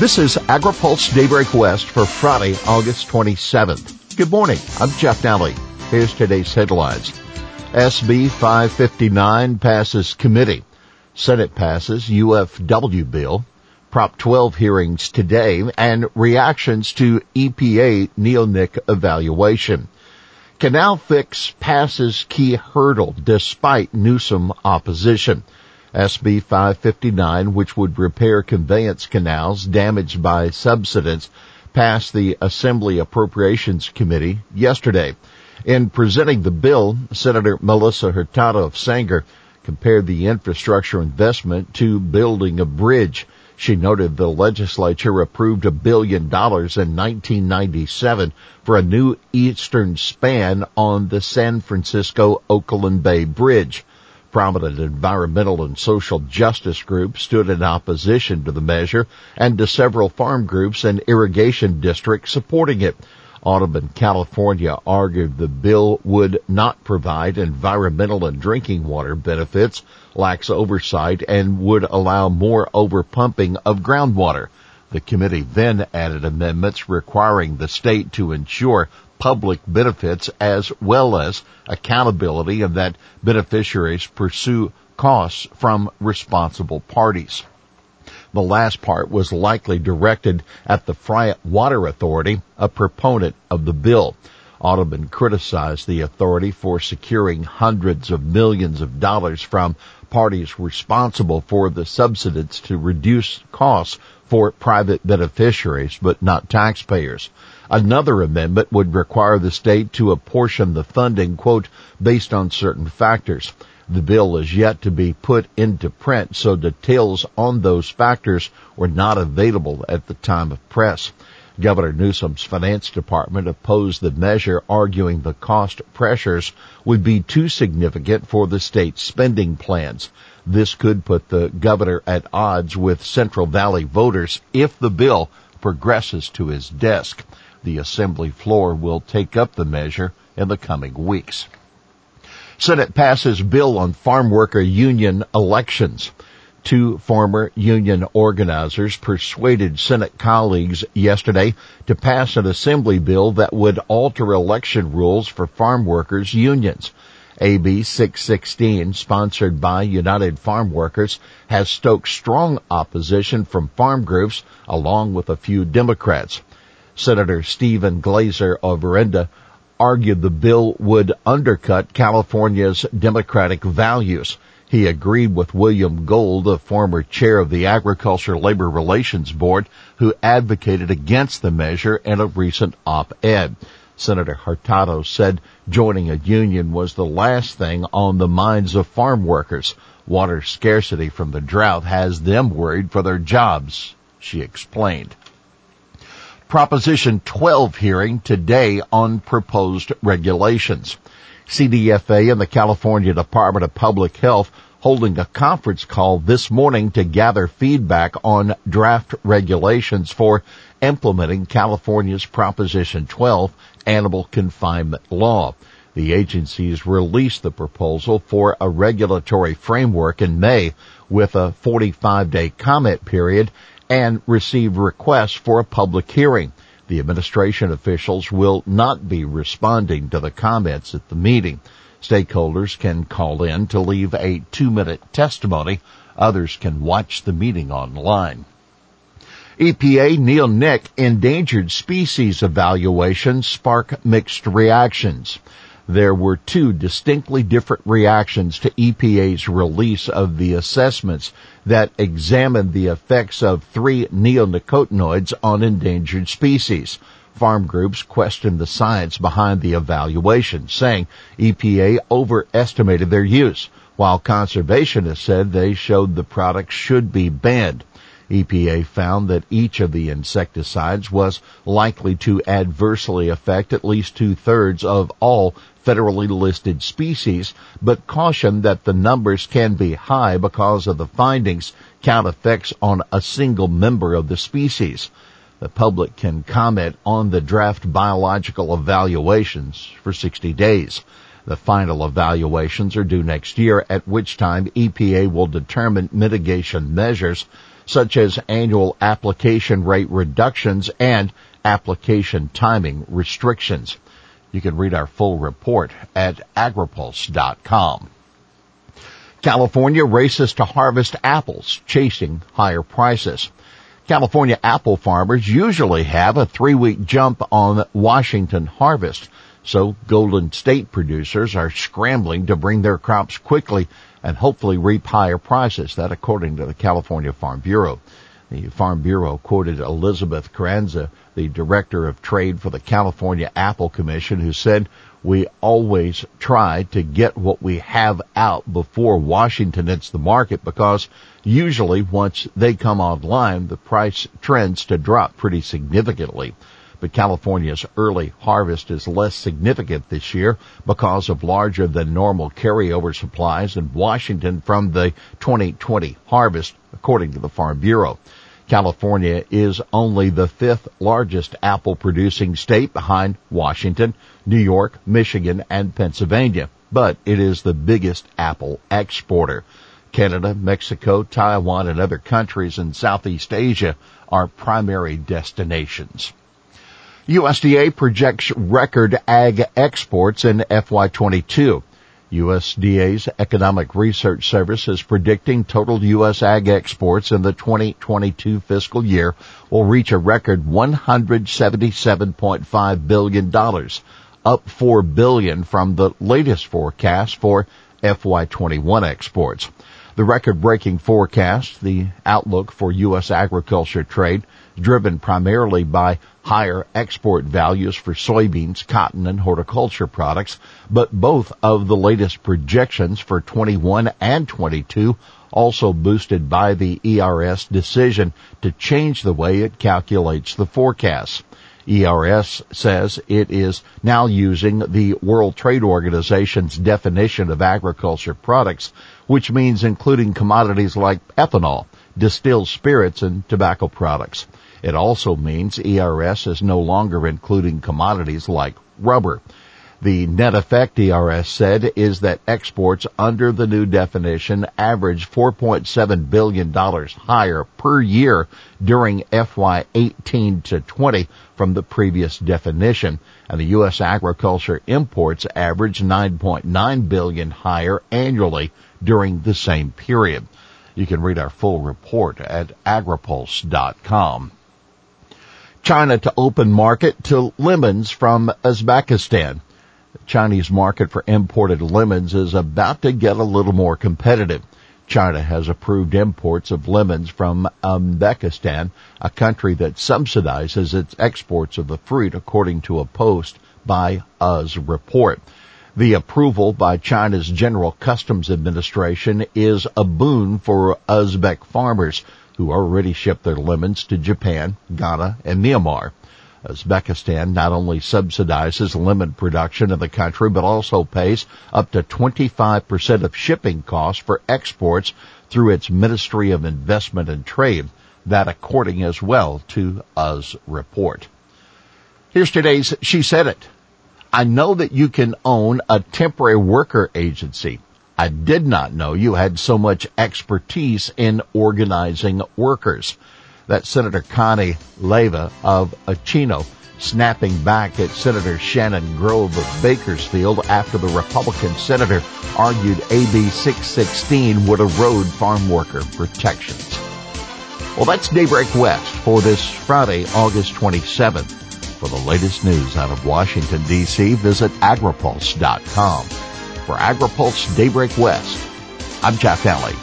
This is AgriPulse Daybreak West for Friday, August 27th. Good morning. I'm Jeff Nally. Here's today's headlines. SB 559 passes committee. Senate passes UFW bill. Prop 12 hearings today and reactions to EPA neonic evaluation. Canal fix passes key hurdle despite Newsom opposition. SB 559, which would repair conveyance canals damaged by subsidence, passed the Assembly Appropriations Committee yesterday. In presenting the bill, Senator Melissa Hurtado of Sanger compared the infrastructure investment to building a bridge. She noted the legislature approved $1 billion in 1997 for a new eastern span on the San Francisco-Oakland Bay Bridge. Prominent environmental and social justice groups stood in opposition to the measure and to several farm groups and irrigation districts supporting it. Audubon California argued the bill would not provide environmental and drinking water benefits, lacks oversight, and would allow more overpumping of groundwater. The committee then added amendments requiring the state to ensure public benefits as well as accountability and that beneficiaries pursue costs from responsible parties. The last part was likely directed at the Fryatt Water Authority, a proponent of the bill. Audubon criticized the authority for securing hundreds of millions of dollars from parties responsible for the subsidence to reduce costs for private beneficiaries, but not taxpayers. Another amendment would require the state to apportion the funding, quote, based on certain factors. The bill is yet to be put into print, so details on those factors were not available at the time of press. Governor Newsom's finance department opposed the measure, arguing the cost pressures would be too significant for the state's spending plans. This could put the governor at odds with Central Valley voters if the bill progresses to his desk. The assembly floor will take up the measure in the coming weeks. Senate passes bill on farm worker union elections. Two former union organizers persuaded Senate colleagues yesterday to pass an assembly bill that would alter election rules for farm workers' unions. AB 616, sponsored by United Farm Workers, has stoked strong opposition from farm groups along with a few Democrats. Senator Stephen Glazer of Orinda argued the bill would undercut California's democratic values. He agreed with William Gold, the former chair of the Agriculture Labor Relations Board, who advocated against the measure in a recent op-ed. Senator Hurtado said joining a union was the last thing on the minds of farm workers. Water scarcity from the drought has them worried for their jobs, she explained. Proposition 12 hearing today on proposed regulations. CDFA and the California Department of Public Health holding a conference call this morning to gather feedback on draft regulations for implementing California's Proposition 12 animal confinement law. The agencies released the proposal for a regulatory framework in May with a 45-day comment period and receive requests for a public hearing. The administration officials will not be responding to the comments at the meeting. Stakeholders can call in to leave a 2-minute testimony. Others can watch the meeting online. EPA neonic endangered species evaluations spark mixed reactions. There were two distinctly different reactions to EPA's release of the assessments that examined the effects of 3 neonicotinoids on endangered species. Farm groups questioned the science behind the evaluation, saying EPA overestimated their use, while conservationists said they showed the products should be banned. EPA found that each of the insecticides was likely to adversely affect at least 2/3 of all federally listed species, but cautioned that the numbers can be high because of the findings count effects on a single member of the species. The public can comment on the draft biological evaluations for 60 days. The final evaluations are due next year, at which time EPA will determine mitigation measures. such as annual application rate reductions and application timing restrictions. You can read our full report at agripulse.com. California races to harvest apples, chasing higher prices. California apple farmers usually have a 3-week jump on Washington harvest, so Golden State producers are scrambling to bring their crops quickly and hopefully reap higher prices. That according to the California Farm Bureau. The Farm Bureau quoted Elizabeth Carranza, the Director of Trade for the California Apple Commission, who said, "We always try to get what we have out before Washington hits the market because usually once they come online, the price trends to drop pretty significantly. But California's early harvest is less significant this year because of larger than normal carryover supplies in Washington from the 2020 harvest," according to the Farm Bureau. California is only the 5th largest apple producing state behind Washington, New York, Michigan, and Pennsylvania, but it is the biggest apple exporter. Canada, Mexico, Taiwan, and other countries in Southeast Asia are primary destinations. USDA projects record ag exports in FY22. USDA's Economic Research Service is predicting total U.S. ag exports in the 2022 fiscal year will reach a record $177.5 billion, up $4 billion from the latest forecast for FY21 exports. The record-breaking forecast, the outlook for U.S. agriculture trade, driven primarily by higher export values for soybeans, cotton, and horticulture products, but both of the latest projections for 21 and 22 also boosted by the ERS decision to change the way it calculates the forecast. ERS says it is now using the World Trade Organization's definition of agriculture products, which means including commodities like ethanol, distilled spirits, and tobacco products. It also means ERS is no longer including commodities like rubber. The net effect, ERS said, is that exports under the new definition averaged $4.7 billion higher per year during FY18 to 20 from the previous definition, and the U.S. agriculture imports averaged $9.9 billion higher annually during the same period. You can read our full report at agripulse.com. China to open market to lemons from Uzbekistan. The Chinese market for imported lemons is about to get a little more competitive. China has approved imports of lemons from Uzbekistan, a country that subsidizes its exports of the fruit, according to a post by Uz Report. The approval by China's General Customs Administration is a boon for Uzbek farmers who already ship their lemons to Japan, Ghana, and Myanmar. Uzbekistan not only subsidizes lemon production in the country, but also pays up to 25% of shipping costs for exports through its Ministry of Investment and Trade. That according as well to Uz Report. Here's today's She Said It. I know that you can own a temporary worker agency. I did not know you had so much expertise in organizing workers. That's Senator Connie Leyva of Ochino, snapping back at Senator Shannon Grove of Bakersfield after the Republican senator argued AB 616 would erode farm worker protections. Well, that's Daybreak West for this Friday, August 27th. For the latest news out of Washington, D.C., visit agripulse.com. For AgriPulse Daybreak West, I'm Jeff Alley.